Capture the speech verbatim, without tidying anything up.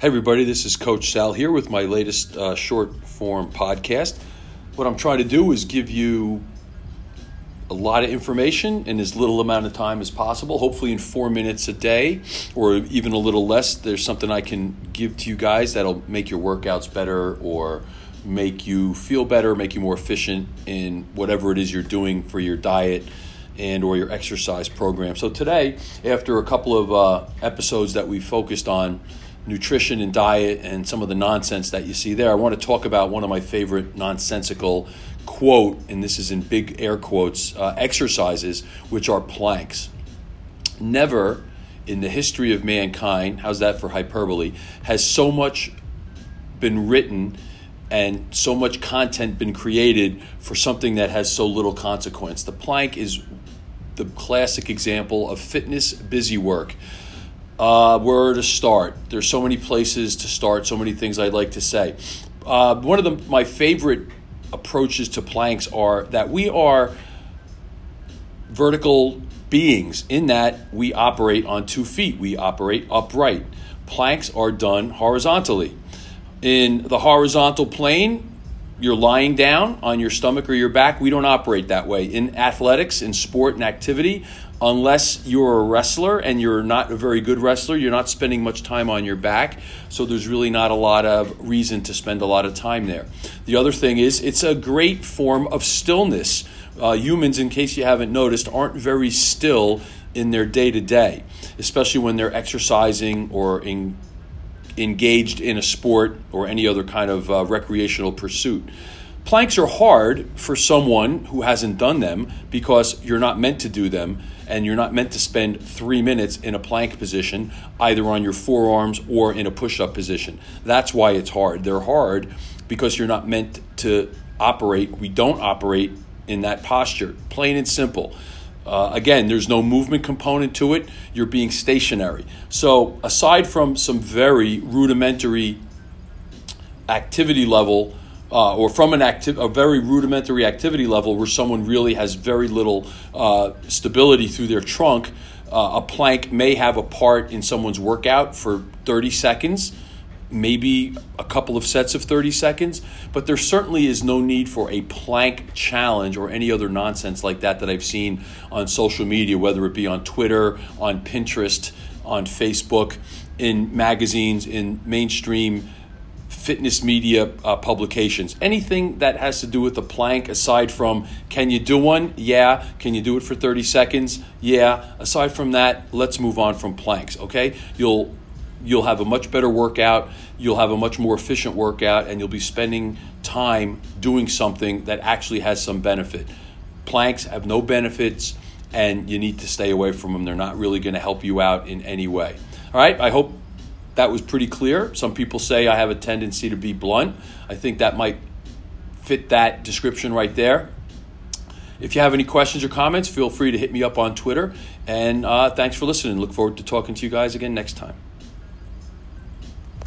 Hey everybody, this is Coach Sal here with my latest uh, short form podcast. What I'm trying to do is give you a lot of information in as little amount of time as possible, hopefully in four minutes a day or even a little less. There's something I can give to you guys that'll make your workouts better or make you feel better, make you more efficient in whatever it is you're doing for your diet and or your exercise program. So today, after a couple of uh, episodes that we focused on nutrition and diet and some of the nonsense that you see there, I want to talk about one of my favorite nonsensical quote, and this is in big air quotes, uh, exercises, which are planks. Never in the history of mankind, how's that for hyperbole, has so much been written and so much content been created for something that has so little consequence. The plank is the classic example of fitness busy work. Uh, where to start? There's so many places to start, so many things I'd like to say. Uh, one of the, my favorite approaches to planks are that we are vertical beings in that we operate on two feet. We operate upright. Planks are done horizontally. In the horizontal plane, you're lying down on your stomach or your back. We don't operate that way. In athletics, in sport and activity, unless you're a wrestler and you're not a very good wrestler, you're not spending much time on your back. So there's really not a lot of reason to spend a lot of time there. The other thing is it's a great form of stillness. Uh, humans, in case you haven't noticed, aren't very still in their day-to-day, especially when they're exercising or in engaged in a sport or any other kind of uh, recreational pursuit. Planks are hard for someone who hasn't done them because you're not meant to do them and you're not meant to spend three minutes in a plank position, either on your forearms or in a push-up position. That's why it's hard. They're hard because you're not meant to operate. We don't operate in that posture, plain and simple. Uh, again, there's no movement component to it. You're being stationary. So aside from some very rudimentary activity level uh, or from an acti- a very rudimentary activity level where someone really has very little uh, stability through their trunk, uh, a plank may have a part in someone's workout for thirty seconds, maybe a couple of sets of thirty seconds, but there certainly is no need for a plank challenge or any other nonsense like that that I've seen on social media, whether it be on Twitter, on Pinterest, on Facebook, in magazines, in mainstream fitness media uh, publications. Anything that has to do with the plank, aside from, can you do one? Yeah. Can you do it for thirty seconds? Yeah. Aside from that, let's move on from planks, okay? You'll You'll have a much better workout, you'll have a much more efficient workout, and you'll be spending time doing something that actually has some benefit. Planks have no benefits, and you need to stay away from them. They're not really going to help you out in any way. All right, I hope that was pretty clear. Some people say I have a tendency to be blunt. I think that might fit that description right there. If you have any questions or comments, feel free to hit me up on Twitter. And uh, thanks for listening. Look forward to talking to you guys again next time.